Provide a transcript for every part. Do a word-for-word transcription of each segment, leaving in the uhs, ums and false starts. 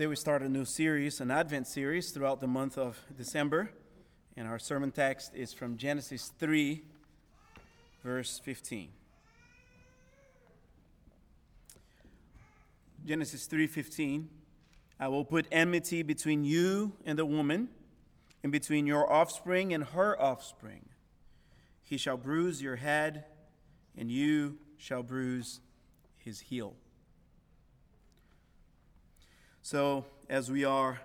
Today we start a new series, an Advent series, throughout the month of December. And our sermon text is from Genesis three, verse fifteen. Genesis three fifteen, I will put enmity between you and the woman, and between your offspring and her offspring. He shall bruise your head, and you shall bruise his heel. So, as we are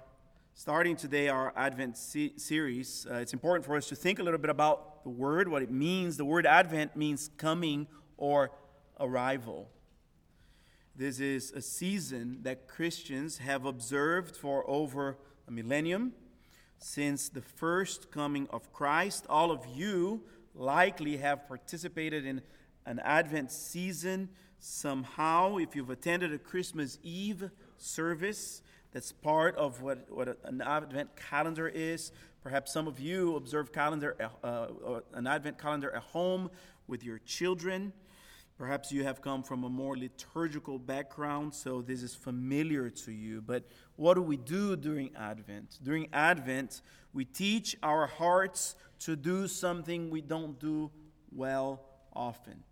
starting today our Advent se- series, uh, it's important for us to think a little bit about the word, what it means. The word Advent means coming or arrival. This is a season that Christians have observed for over a millennium. Since the first coming of Christ, all of you likely have participated in an Advent season somehow. If you've attended a Christmas Eve service, that's part of what, what an Advent calendar is. Perhaps some of you observe calendar uh, an Advent calendar at home with your children. Perhaps you have come from a more liturgical background, so this is familiar to you. But what do we do during Advent? During Advent, we teach our hearts to do something we don't do well often,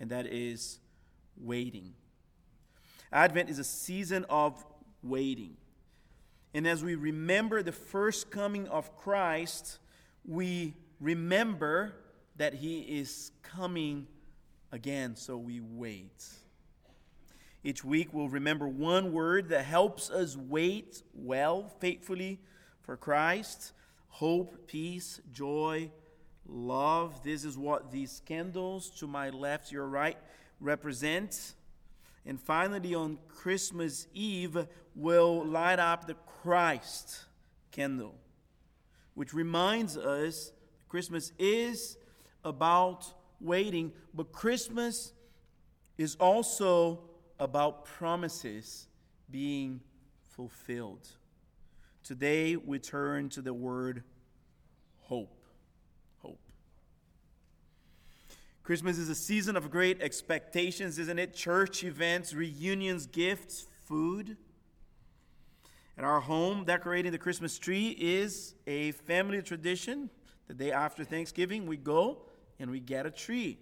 and that is waiting. Advent is a season of waiting. And as we remember the first coming of Christ, we remember that he is coming again, so we wait. Each week we'll remember one word that helps us wait well, faithfully for Christ: hope, peace, joy, love. This is what these candles to my left, your right, represent. And finally, on Christmas Eve, we'll light up the Christ candle, which reminds us Christmas is about waiting, but Christmas is also about promises being fulfilled. Today, we turn to the word hope. Christmas is a season of great expectations, isn't it? Church events, reunions, gifts, food. At our home, decorating the Christmas tree is a family tradition. The day after Thanksgiving, we go and we get a tree.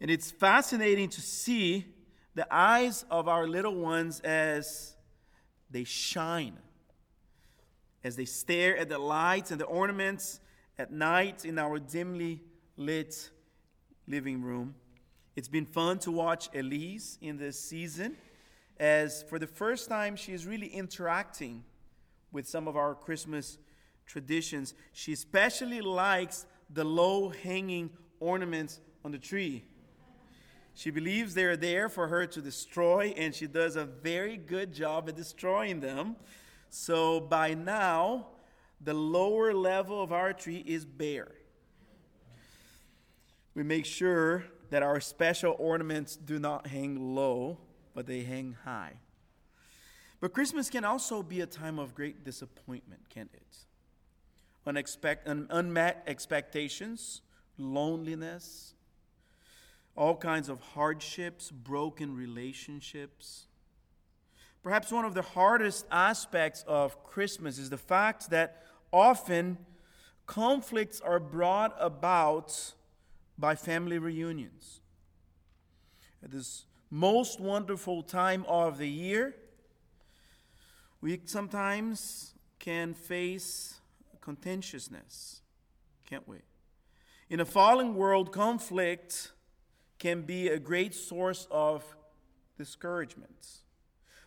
And it's fascinating to see the eyes of our little ones as they shine, as they stare at the lights and the ornaments at night in our dimly lit living room. It's been fun to watch Elise in this season, as for the first time she is really interacting with some of our Christmas traditions. She especially likes the low-hanging ornaments on the tree. She believes they are there for her to destroy, and she does a very good job at destroying them. So by now, the lower level of our tree is bare. We make sure that our special ornaments do not hang low, but they hang high. But Christmas can also be a time of great disappointment, can't it? Unexpect- un- unmet expectations, loneliness, all kinds of hardships, broken relationships. Perhaps one of the hardest aspects of Christmas is the fact that often conflicts are brought about by family reunions. At this most wonderful time of the year, we sometimes can face contentiousness, can't we? In a fallen world, conflict can be a great source of discouragement.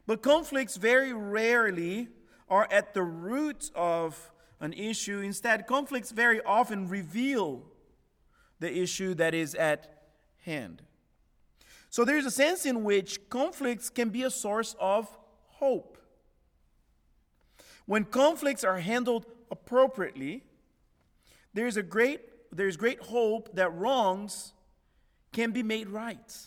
But conflicts very rarely are at the root of an issue. Instead, conflicts very often reveal the issue that is at hand. So there's a sense in which conflicts can be a source of hope. When conflicts are handled appropriately, there's a great there's great hope that wrongs can be made right.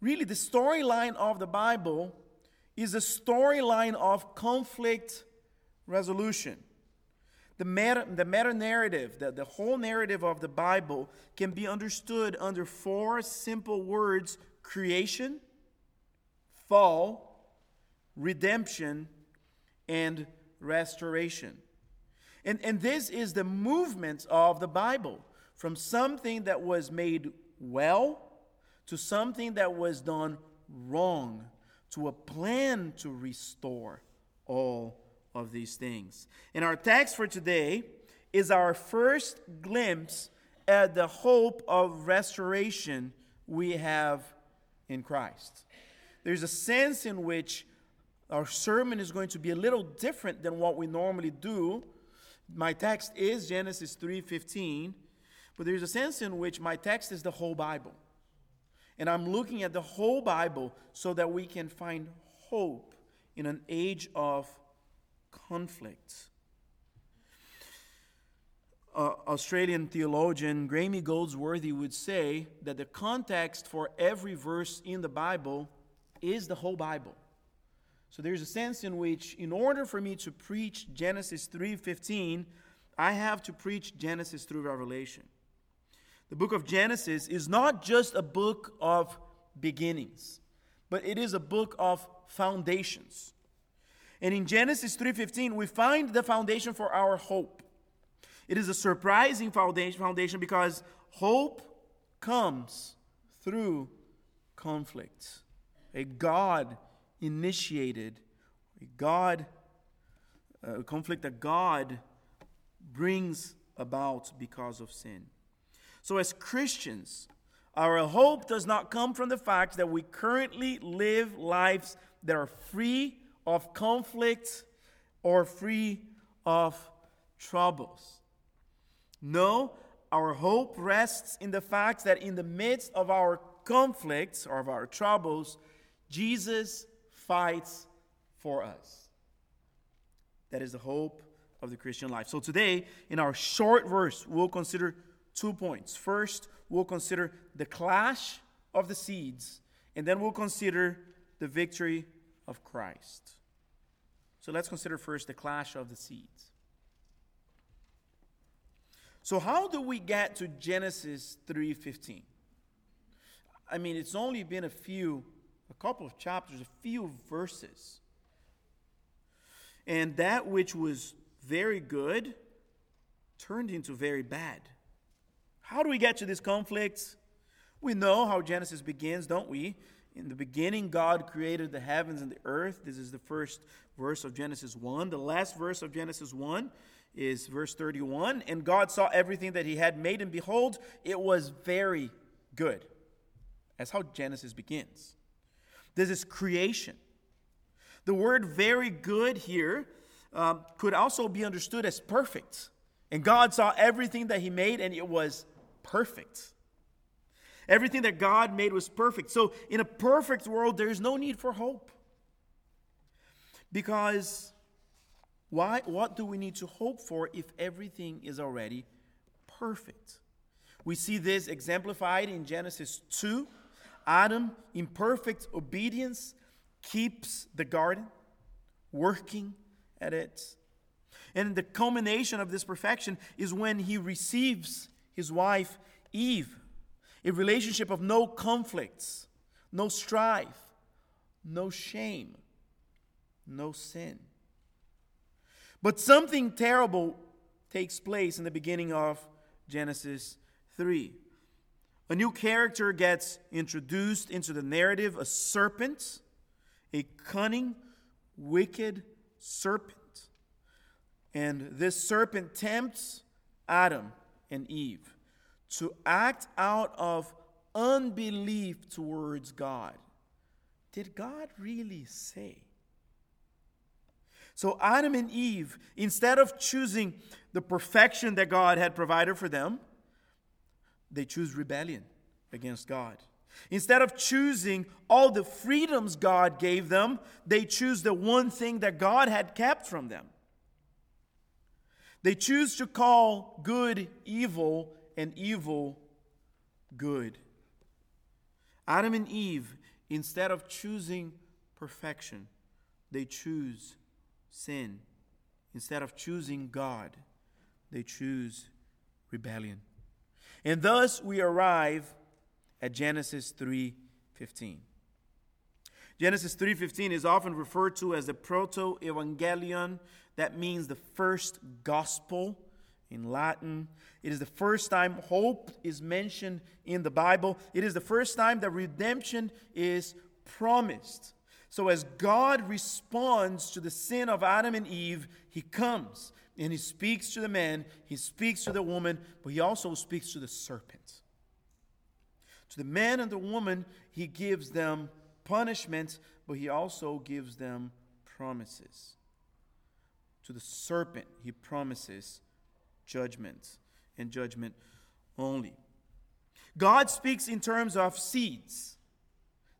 Really, the storyline of the Bible is a storyline of conflict resolution. The meta, the meta narrative, the, the whole narrative of the Bible can be understood under four simple words: creation, fall, redemption, and restoration. And, and this is the movement of the Bible, from something that was made well to something that was done wrong, to a plan to restore all of these things. And our text for today is our first glimpse at the hope of restoration we have in Christ. There's a sense in which our sermon is going to be a little different than what we normally do. My text is Genesis three fifteen, but there's a sense in which my text is the whole Bible. And I'm looking at the whole Bible so that we can find hope in an age of conflict. Uh, Australian theologian Graeme Goldsworthy would say that the context for every verse in the Bible is the whole Bible. So there's a sense in which, in order for me to preach Genesis three fifteen, I have to preach Genesis through Revelation. The book of Genesis is not just a book of beginnings, but it is a book of foundations. And in Genesis three fifteen, we find the foundation for our hope. It is a surprising foundation because hope comes through conflict. A God initiated, a God, a conflict that God brings about because of sin. So as Christians, our hope does not come from the fact that we currently live lives that are free of conflict or free of troubles. No, our hope rests in the fact that in the midst of our conflicts or of our troubles, Jesus fights for us. That is the hope of the Christian life. So today, in our short verse, we'll consider two points. First, we'll consider the clash of the seeds, and then we'll consider the victory of Christ. So let's consider first the clash of the seeds. So how do we get to Genesis three fifteen? I mean, it's only been a few, a couple of chapters, a few verses. And that which was very good turned into very bad. How do we get to this conflict? We know how Genesis begins, don't we? In the beginning, God created the heavens and the earth. This is the first verse of Genesis one. The last verse of Genesis one is verse thirty-one. And God saw everything that he had made, and behold, it was very good. That's how Genesis begins. This is creation. The word very good here um, could also be understood as perfect. And God saw everything that he made, and it was perfect. Everything that God made was perfect. So in a perfect world, there is no need for hope. Because why? What do we need to hope for if everything is already perfect? We see this exemplified in Genesis two. Adam, in perfect obedience, keeps the garden, working at it. And the culmination of this perfection is when he receives his wife Eve. A relationship of no conflicts, no strife, no shame, no sin. But something terrible takes place in the beginning of Genesis three. A new character gets introduced into the narrative, a serpent, a cunning, wicked serpent. And this serpent tempts Adam and Eve to act out of unbelief towards God. Did God really say? So Adam and Eve, instead of choosing the perfection that God had provided for them, they choose rebellion against God. Instead of choosing all the freedoms God gave them, they choose the one thing that God had kept from them. They choose to call good evil and evil good. Adam and Eve, instead of choosing perfection, they choose sin. Instead of choosing God, they choose rebellion. And thus we arrive at Genesis three fifteen. Genesis three fifteen is often referred to as the proto-evangelion. That means the first gospel in Latin. It is the first time hope is mentioned in the Bible. It is the first time that redemption is promised. So as God responds to the sin of Adam and Eve, he comes and he speaks to the man, he speaks to the woman, but he also speaks to the serpent. To the man and the woman, he gives them punishment, but he also gives them promises. To the serpent, he promises judgment, and judgment only. God speaks in terms of seeds.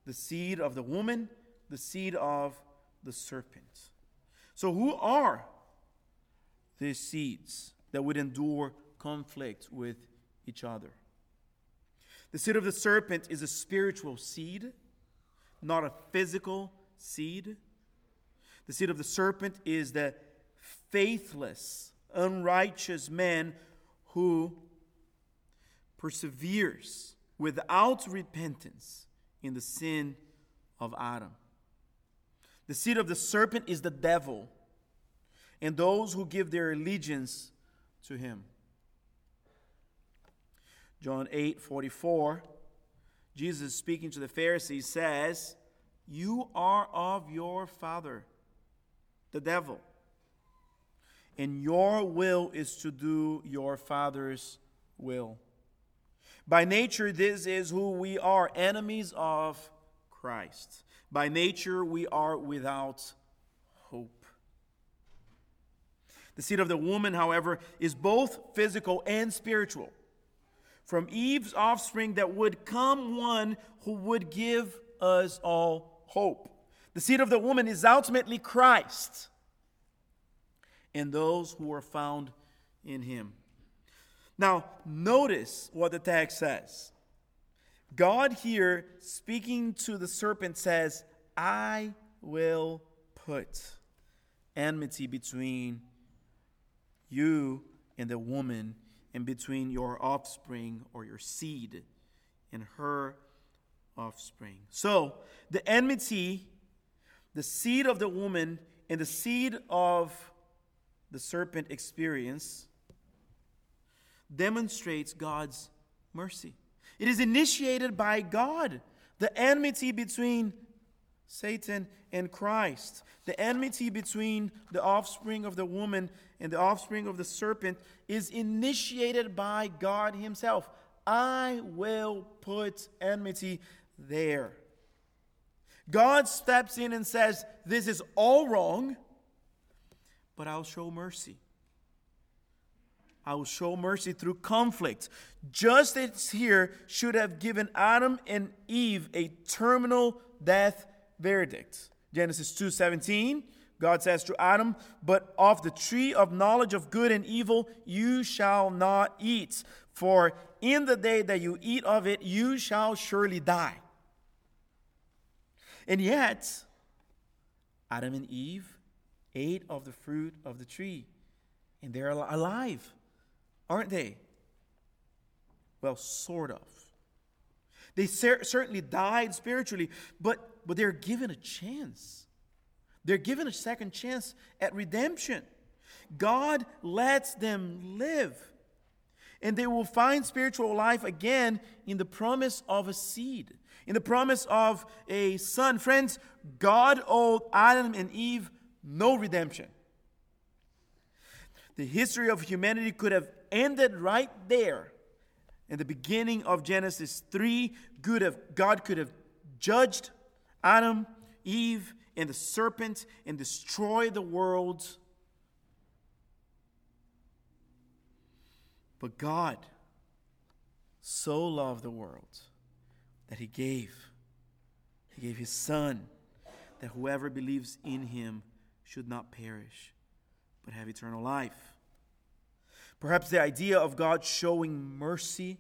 The seed of the woman, the seed of the serpent. So who are these seeds that would endure conflict with each other? The seed of the serpent is a spiritual seed, not a physical seed. The seed of the serpent is the faithless, unrighteous man who perseveres without repentance in the sin of Adam. The seed of the serpent is the devil and those who give their allegiance to him. John eight forty-four, Jesus speaking to the Pharisees says, "You are of your father, the devil, and your will is to do your father's will." By nature, this is who we are, enemies of Christ. By nature, we are without hope. The seed of the woman, however, is both physical and spiritual. From Eve's offspring that would come one who would give us all hope. The seed of the woman is ultimately Christ and those who are found in him. Now, notice what the text says. God here, speaking to the serpent, says, "I will put enmity between you and the woman and between your offspring or your seed and her offspring." So, the enmity, the seed of the woman and the seed of the serpent experience demonstrates God's mercy. It is initiated by God. The enmity between Satan and Christ, the enmity between the offspring of the woman and the offspring of the serpent, is initiated by God himself. "I will put enmity there." God steps in and says, "This is all wrong, but I'll show mercy." I will show mercy through conflict. Justice here should have given Adam and Eve a terminal death verdict. Genesis two seventeen, God says to Adam, "But of the tree of knowledge of good and evil you shall not eat, for in the day that you eat of it you shall surely die." And yet, Adam and Eve ate of the fruit of the tree, and they're alive. Aren't they? Well, sort of. They cer- certainly died spiritually, but, but they're given a chance. They're given a second chance at redemption. God lets them live, and they will find spiritual life again in the promise of a seed, in the promise of a son. Friends, God owed Adam and Eve no redemption. The history of humanity could have ended right there. In the beginning of Genesis three, could have, God could have judged Adam, Eve, and the serpent and destroyed the world. But God so loved the world that he gave. He gave his son, that whoever believes in him should not perish, but have eternal life. Perhaps the idea of God showing mercy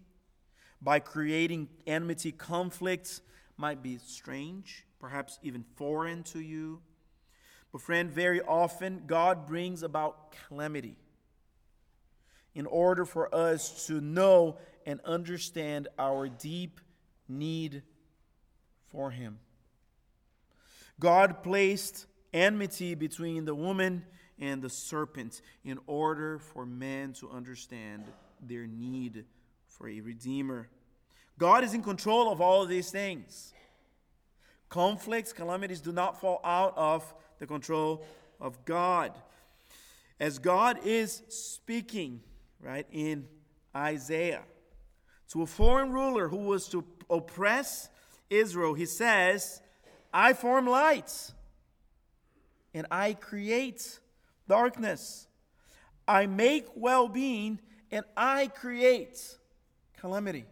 by creating enmity, conflicts, might be strange, perhaps even foreign to you. But friend, very often God brings about calamity in order for us to know and understand our deep need for him. God placed enmity between the woman and the serpent in order for men to understand their need for a redeemer. God is in control of all of these things. Conflicts, calamities do not fall out of the control of God. As God is speaking, right, in Isaiah, to a foreign ruler who was to oppress Israel, he says, I form light, and I create darkness. I make well-being, and I create calamity.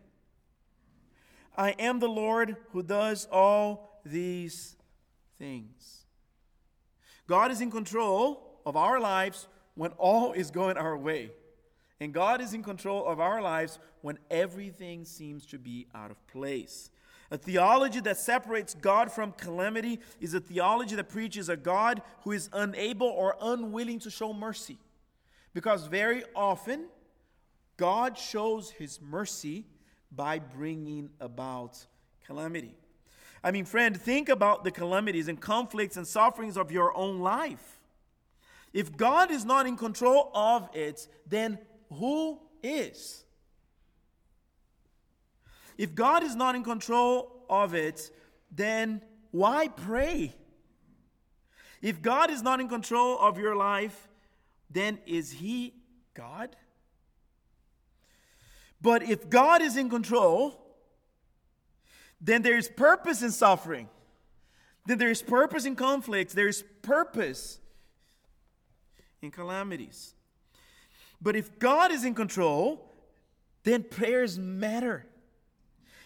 I am the Lord who does all these things. God is in control of our lives when all is going our way. And God is in control of our lives when everything seems to be out of place. A theology that separates God from calamity is a theology that preaches a God who is unable or unwilling to show mercy. Because very often, God shows his mercy by bringing about calamity. I mean, friend, think about the calamities and conflicts and sufferings of your own life. If God is not in control of it, then who is? If God is not in control of it, then why pray? If God is not in control of your life, then is he God? But if God is in control, then there is purpose in suffering. Then there is purpose in conflicts. There is purpose in calamities. But if God is in control, then prayers matter.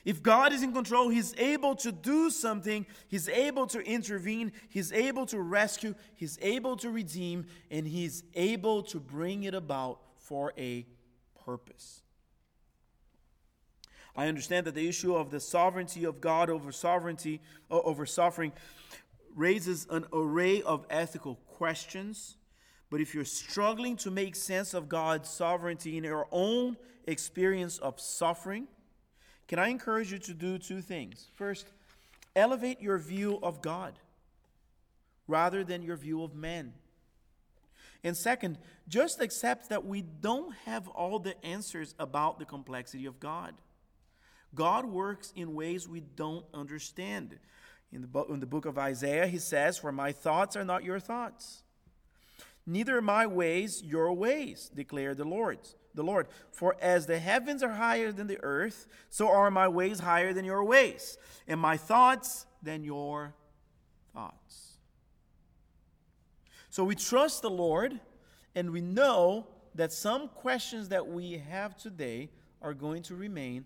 If God is in control, he's able to do something. He's able to intervene. He's able to rescue. He's able to redeem. And he's able to bring it about for a purpose. I understand that the issue of the sovereignty of God over sovereignty, over suffering, raises an array of ethical questions. But if you're struggling to make sense of God's sovereignty in your own experience of suffering, can I encourage you to do two things? First, elevate your view of God rather than your view of man. And second, just accept that we don't have all the answers about the complexity of God. God works in ways we don't understand. In the, bo- in the book of Isaiah, he says, "For my thoughts are not your thoughts, neither my ways your ways, declare the Lord. The Lord, for as the heavens are higher than the earth, so are my ways higher than your ways, and my thoughts than your thoughts." So we trust the Lord, and we know that some questions that we have today are going to remain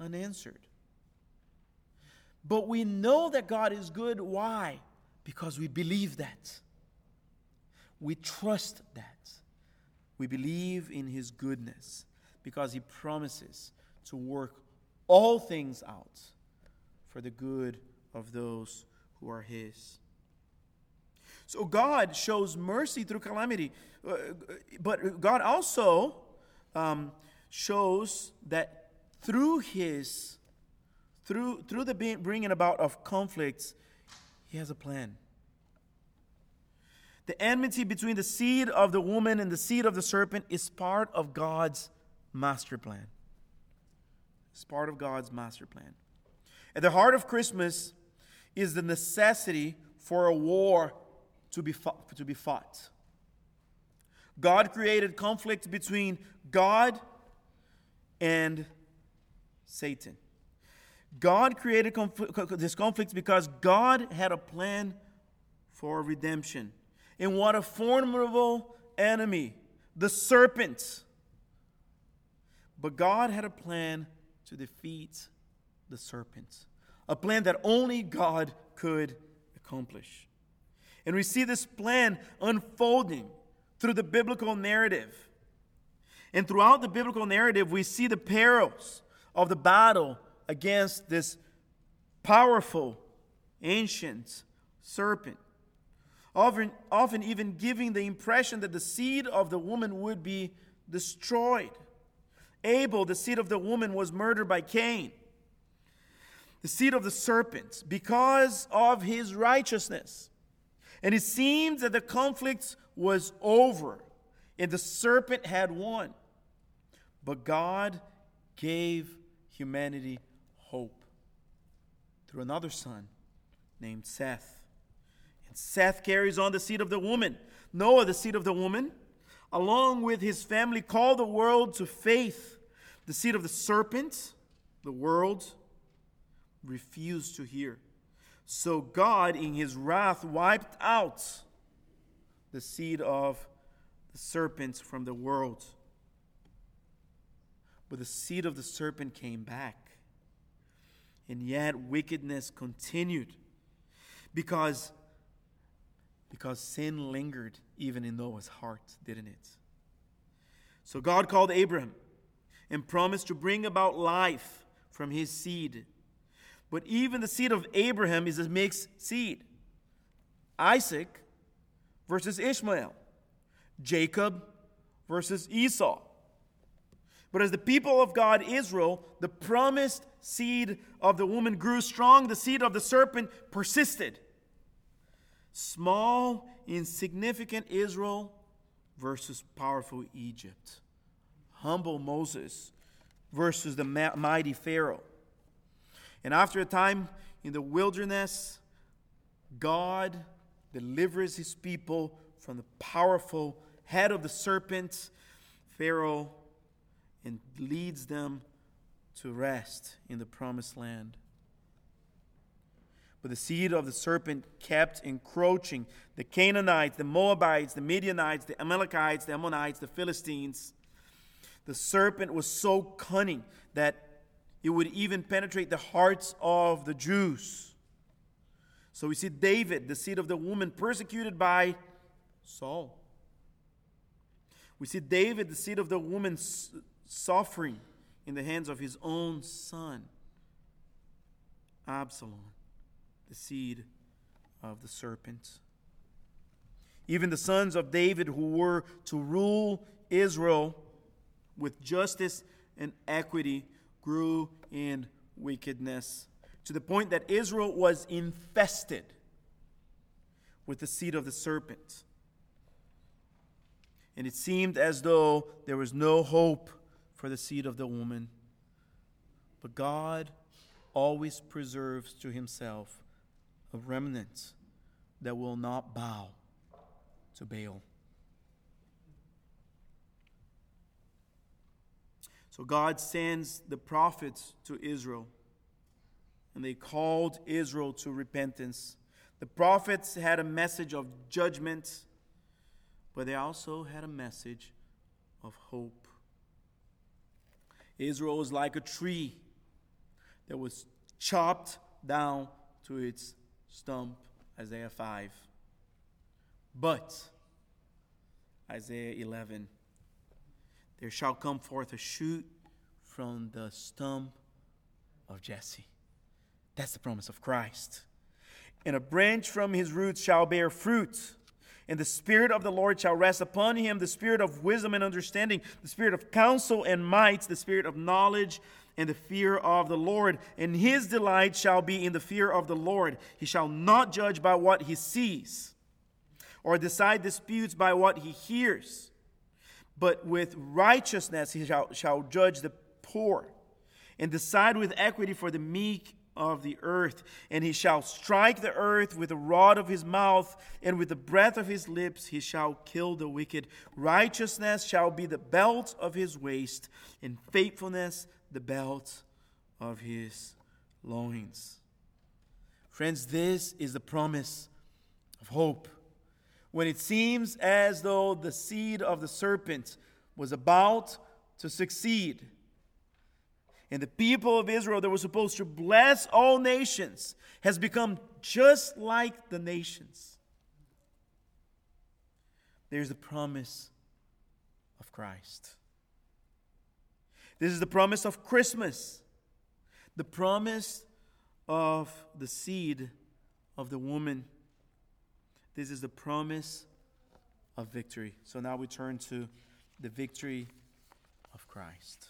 unanswered. But we know that God is good. Why? Because we believe that. We trust that. We believe in his goodness because he promises to work all things out for the good of those who are his. So God shows mercy through calamity, but God also um, shows that Through his, through through the bringing about of conflicts, he has a plan. The enmity between the seed of the woman and the seed of the serpent is part of God's master plan. It's part of God's master plan. At the heart of Christmas is the necessity for a war to be fought, to be fought. God created conflict between God and Satan. God created conf- this conflict because God had a plan for redemption. And what a formidable enemy, the serpent. But God had a plan to defeat the serpent, a plan that only God could accomplish. And we see this plan unfolding through the biblical narrative. And throughout the biblical narrative, we see the perils of the battle against this powerful, ancient serpent, often, often even giving the impression that the seed of the woman would be destroyed. Abel, the seed of the woman, was murdered by Cain. the seed of the serpent, because of his righteousness. And it seems that the conflict was over, and the serpent had won. But God gave humanity hope through another son named Seth. And Seth carries on the seed of the woman. Noah, the seed of the woman, along with his family, called the world to faith. The seed of the serpent, the world, refused to hear. So God, in his wrath, wiped out the seed of the serpent from the world. But the seed of the serpent came back. And yet wickedness continued because, because sin lingered even in Noah's heart, didn't it? So God called Abraham and promised to bring about life from his seed. But even the seed of Abraham is a mixed seed. Isaac versus Ishmael. Jacob versus Esau. But as the people of God, Israel, the promised seed of the woman grew strong. The seed of the serpent persisted. Small, insignificant Israel versus powerful Egypt. Humble Moses versus the mighty Pharaoh. And after a time in the wilderness, God delivers his people from the powerful head of the serpent, Pharaoh, and leads them to rest in the promised land. But the seed of the serpent kept encroaching. The Canaanites, the Moabites, the Midianites, the Amalekites, the Ammonites, the Philistines. The serpent was so cunning that it would even penetrate the hearts of the Jews. So we see David, the seed of the woman, persecuted by Saul. We see David, the seed of the woman, suffering in the hands of his own son, Absalom, the seed of the serpent. Even the sons of David who were to rule Israel with justice and equity grew in wickedness, to the point that Israel was infested with the seed of the serpent. And it seemed as though there was no hope for the seed of the woman. But God always preserves to himself a remnant that will not bow to Baal. So God sends the prophets to Israel, and they called Israel to repentance. The prophets had a message of judgment, but they also had a message of hope. Israel was like a tree that was chopped down to its stump, Isaiah five. But, Isaiah eleven, there shall come forth a shoot from the stump of Jesse. That's the promise of Christ. And a branch from his roots shall bear fruit. And the Spirit of the Lord shall rest upon him, the Spirit of wisdom and understanding, the Spirit of counsel and might, the Spirit of knowledge and the fear of the Lord. And his delight shall be in the fear of the Lord. He shall not judge by what he sees, or decide disputes by what he hears. But with righteousness he shall, shall judge the poor, and decide with equity for the meek of the earth. And he shall strike the earth with the rod of his mouth, and with the breath of his lips he shall kill the wicked. Righteousness shall be the belt of his waist, and faithfulness the belt of his loins. Friends, this is the promise of hope. When it seems as though the seed of the serpent was about to succeed, and the people of Israel that were supposed to bless all nations has become just like the nations, there's the promise of Christ. This is the promise of Christmas, the promise of the seed of the woman. This is the promise of victory. So now we turn to the victory of Christ.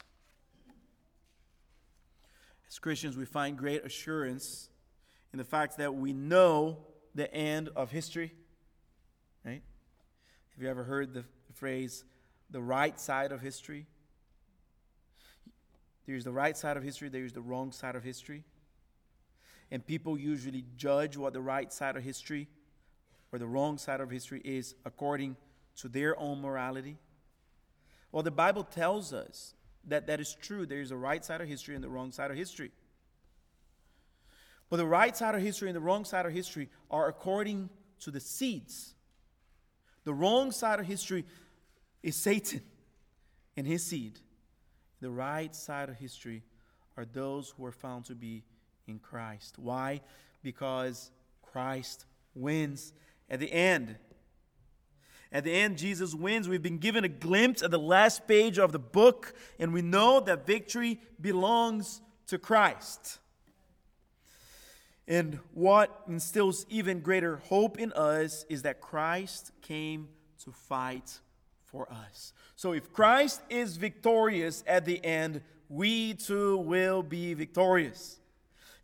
As Christians, we find great assurance in the fact that we know the end of history, right? Have you ever heard the phrase, the right side of history? There's the right side of history, there's the wrong side of history. And people usually judge what the right side of history or the wrong side of history is according to their own morality. Well, the Bible tells us that that is true. There is a right side of history and the wrong side of history. But the right side of history and the wrong side of history are according to the seeds. The wrong side of history is Satan and his seed. The right side of history are those who are found to be in Christ. Why? Because Christ wins at the end. At the end, Jesus wins. We've been given a glimpse at the last page of the book, and we know that victory belongs to Christ. And what instills even greater hope in us is that Christ came to fight for us. So if Christ is victorious at the end, we too will be victorious.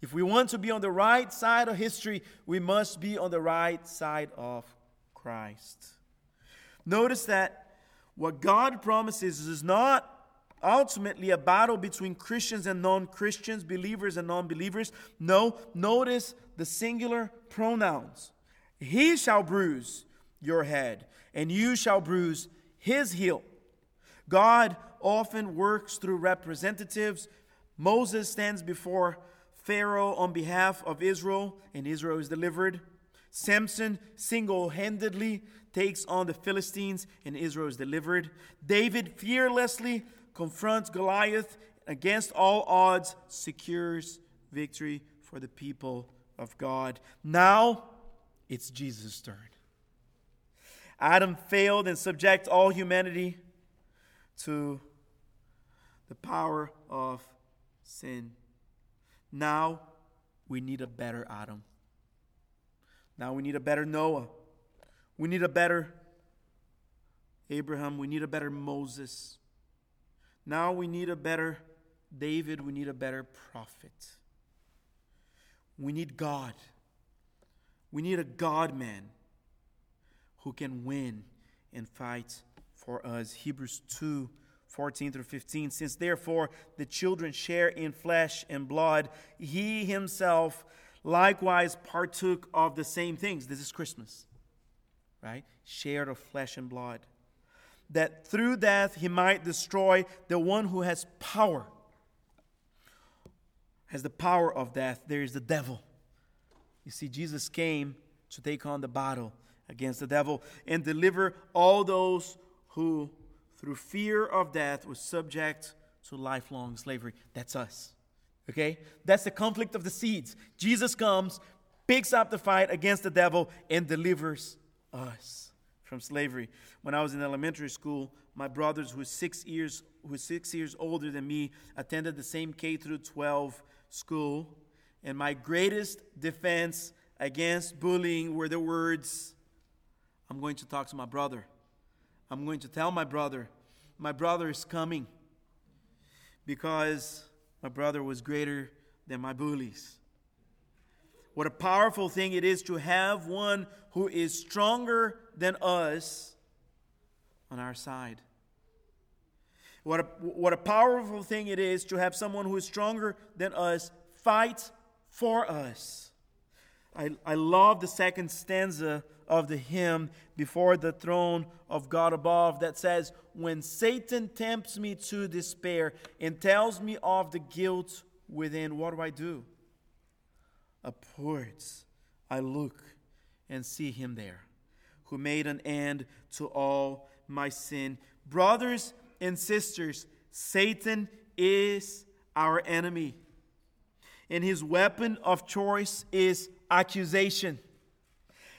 If we want to be on the right side of history, we must be on the right side of Christ. Notice that what God promises is not ultimately a battle between Christians and non-Christians, believers and non-believers. No, notice the singular pronouns. He shall bruise your head, and you shall bruise his heel. God often works through representatives. Moses stands before Pharaoh on behalf of Israel, and Israel is delivered. Samson single-handedly takes on the Philistines, and Israel is delivered. David fearlessly confronts Goliath, against all odds, secures victory for the people of God. Now, it's Jesus' turn. Adam failed and subjected all humanity to the power of sin. Now we need a better Adam. Now we need a better Noah. We need a better Abraham. We need a better Moses. Now we need a better David. We need a better prophet. We need God. We need a God-man who can win and fight for us. Hebrews two fourteen through fifteen, since therefore the children share in flesh and blood, he himself likewise partook of the same things. This is Christmas, right? Shared of flesh and blood. That through death he might destroy the one who has power, has the power of death. There is the devil. You see, Jesus came to take on the battle against the devil and deliver all those who through fear of death, was subject to lifelong slavery. That's us, okay? That's the conflict of the seeds. Jesus comes, picks up the fight against the devil, and delivers us from slavery. When I was in elementary school, my brothers, who were six years, who were six years older than me, attended the same K through twelve school, and my greatest defense against bullying were the words, I'm going to talk to my brother. I'm going to tell my brother, my brother is coming, because my brother was greater than my bullies. What a powerful thing it is to have one who is stronger than us on our side. What a, what a powerful thing it is to have someone who is stronger than us fight for us. I, I love the second stanza of the hymn before the throne of God above that says, when Satan tempts me to despair and tells me of the guilt within, what do I do? Upwards I look and see him there, who made an end to all my sin. Brothers and sisters, Satan is our enemy, and his weapon of choice is accusation.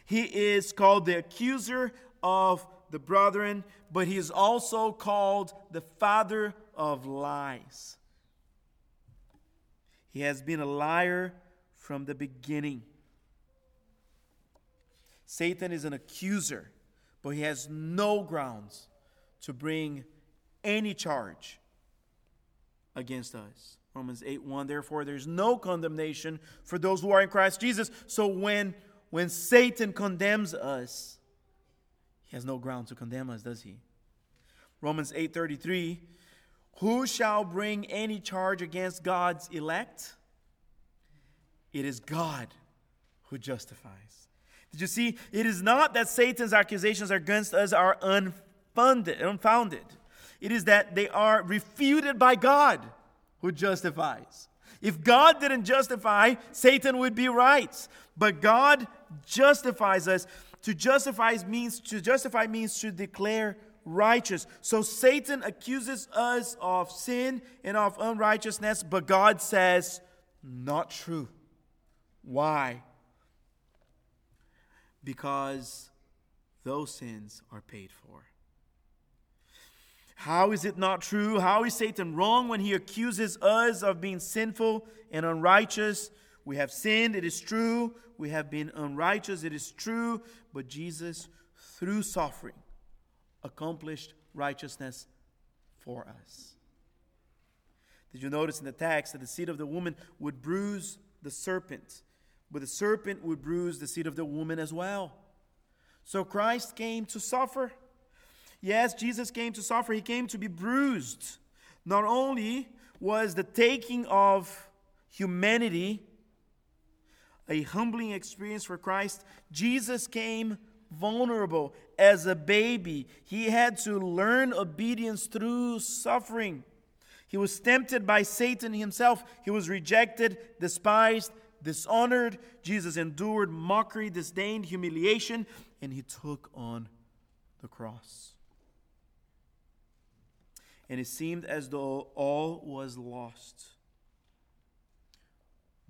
He is called the accuser of the brethren, but he is also called the father of lies. He has been a liar from the beginning. Satan is an accuser, but he has no grounds to bring any charge against us. Romans eight one, therefore there's no condemnation for those who are in Christ Jesus. So when, when Satan condemns us, he has no ground to condemn us, does he? Romans eight thirty-three, who shall bring any charge against God's elect? It is God who justifies. Did you see? It is not that Satan's accusations against us are unfunded, unfounded. It is that they are refuted by God who justifies. If God didn't justify, Satan would be right. But God justifies us. To justify means to justify means to declare righteous. So Satan accuses us of sin and of unrighteousness, but God says, not true. Why? Because those sins are paid for. How is it not true? How is Satan wrong when he accuses us of being sinful and unrighteous? We have sinned, it is true. We have been unrighteous, it is true. But Jesus, through suffering, accomplished righteousness for us. Did you notice in the text that the seed of the woman would bruise the serpent? But the serpent would bruise the seed of the woman as well. So Christ came to suffer. Yes, Jesus came to suffer. He came to be bruised. Not only was the taking of humanity a humbling experience for Christ, Jesus came vulnerable as a baby. He had to learn obedience through suffering. He was tempted by Satan himself. He was rejected, despised, dishonored. Jesus endured mockery, disdain, humiliation, and he took on the cross. And it seemed as though all was lost.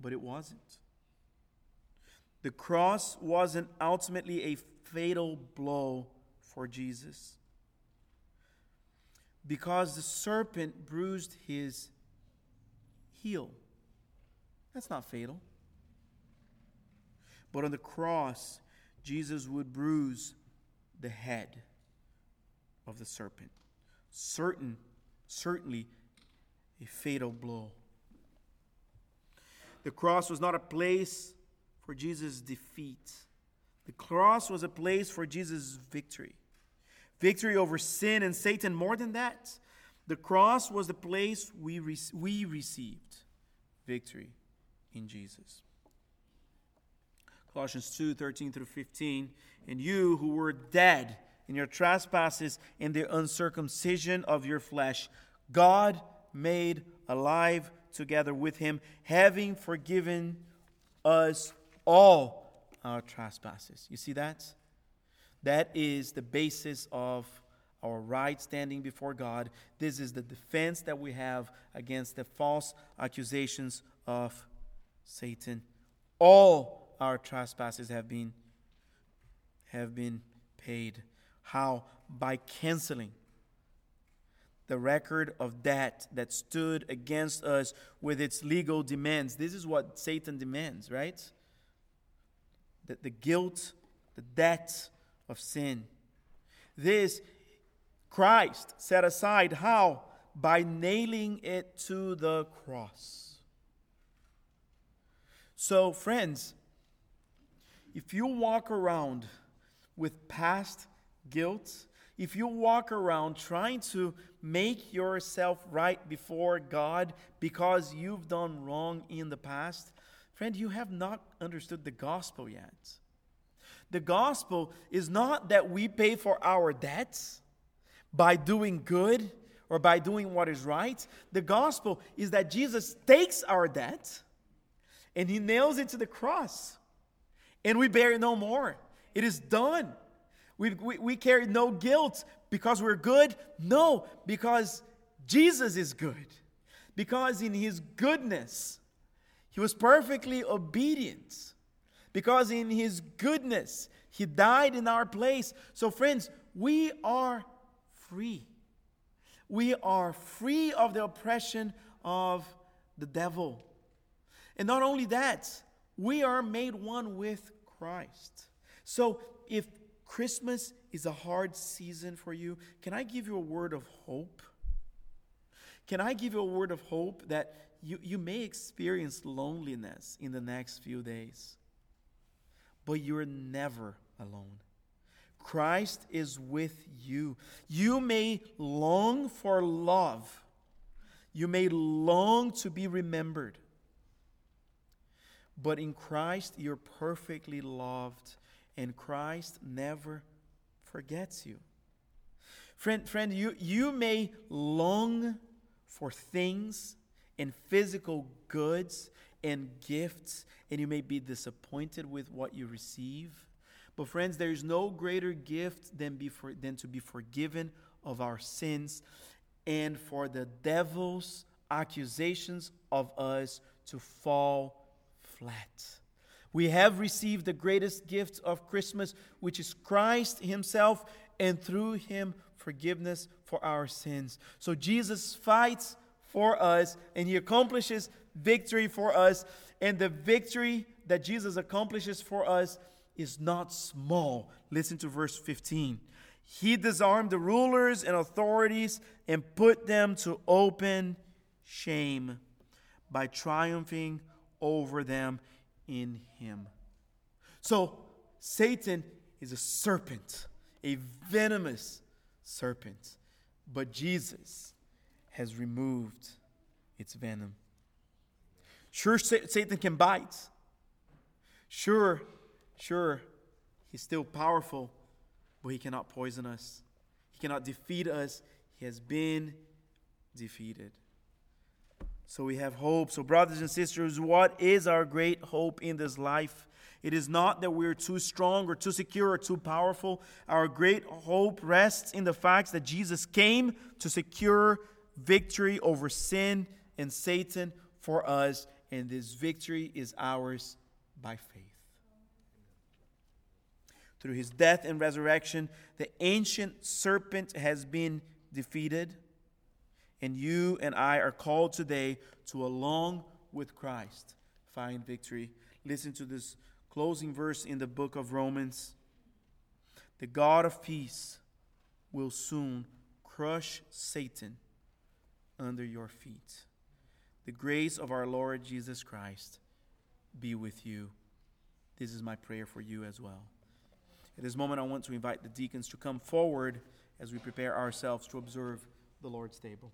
But it wasn't. The cross wasn't ultimately a fatal blow for Jesus, because the serpent bruised his heel. That's not fatal. But on the cross, Jesus would bruise the head of the serpent. Certain, certainly a fatal blow. The cross was not a place for Jesus' defeat. The cross was a place for Jesus' victory. Victory over sin and Satan. More than that, the cross was the place we, re- we received victory in Jesus. Colossians two thirteen through fifteen, and you who were dead in your trespasses and the uncircumcision of your flesh, God made alive together with him, having forgiven us all our trespasses. You see that? That is the basis of our right standing before God. This is the defense that we have against the false accusations of Satan. All our trespasses have been, have been paid. How? By canceling the record of debt that stood against us with its legal demands. This is what Satan demands, right? That the guilt, the debt of sin. This Christ set aside. How? By nailing it to the cross. So, friends, if you walk around with past guilt, if you walk around trying to make yourself right before God because you've done wrong in the past, friend, you have not understood the gospel yet. The gospel is not that we pay for our debts by doing good or by doing what is right. The gospel is that Jesus takes our debt and he nails it to the cross. And we bear it no more. It is done. We, we, we carry no guilt because we're good. No, because Jesus is good. Because in his goodness, he was perfectly obedient. Because in his goodness, he died in our place. So friends, we are free. We are free of the oppression of the devil. And not only that, we are made one with Christ. So if Christmas is a hard season for you, can I give you a word of hope? Can I give you a word of hope that you, you may experience loneliness in the next few days, but you're never alone. Christ is with you. You may long for love. You may long to be remembered. But in Christ, you're perfectly loved, and Christ never forgets you. Friend, friend, you, you may long for things and physical goods and gifts, and you may be disappointed with what you receive. But friends, there is no greater gift than, be for, than to be forgiven of our sins and for the devil's accusations of us to fall flat. We have received the greatest gift of Christmas, which is Christ himself, and through him, forgiveness for our sins. So Jesus fights for us, and he accomplishes victory for us. And the victory that Jesus accomplishes for us is not small. Listen to verse fifteen. He disarmed the rulers and authorities and put them to open shame by triumphing over them in him. So Satan is a serpent, a venomous serpent, but Jesus has removed its venom. Sure, Satan can bite. Sure, Sure, he's still powerful, but he cannot poison us. He cannot defeat us. He has been defeated. So we have hope. So brothers and sisters, what is our great hope in this life? It is not that we're too strong or too secure or too powerful. Our great hope rests in the fact that Jesus came to secure victory over sin and Satan for us, and this victory is ours by faith. Through his death and resurrection, the ancient serpent has been defeated. And you and I are called today to, along with Christ, find victory. Listen to this closing verse in the book of Romans. The God of peace will soon crush Satan under your feet. The grace of our Lord Jesus Christ be with you. This is my prayer for you as well. At this moment, I want to invite the deacons to come forward as we prepare ourselves to observe the Lord's table.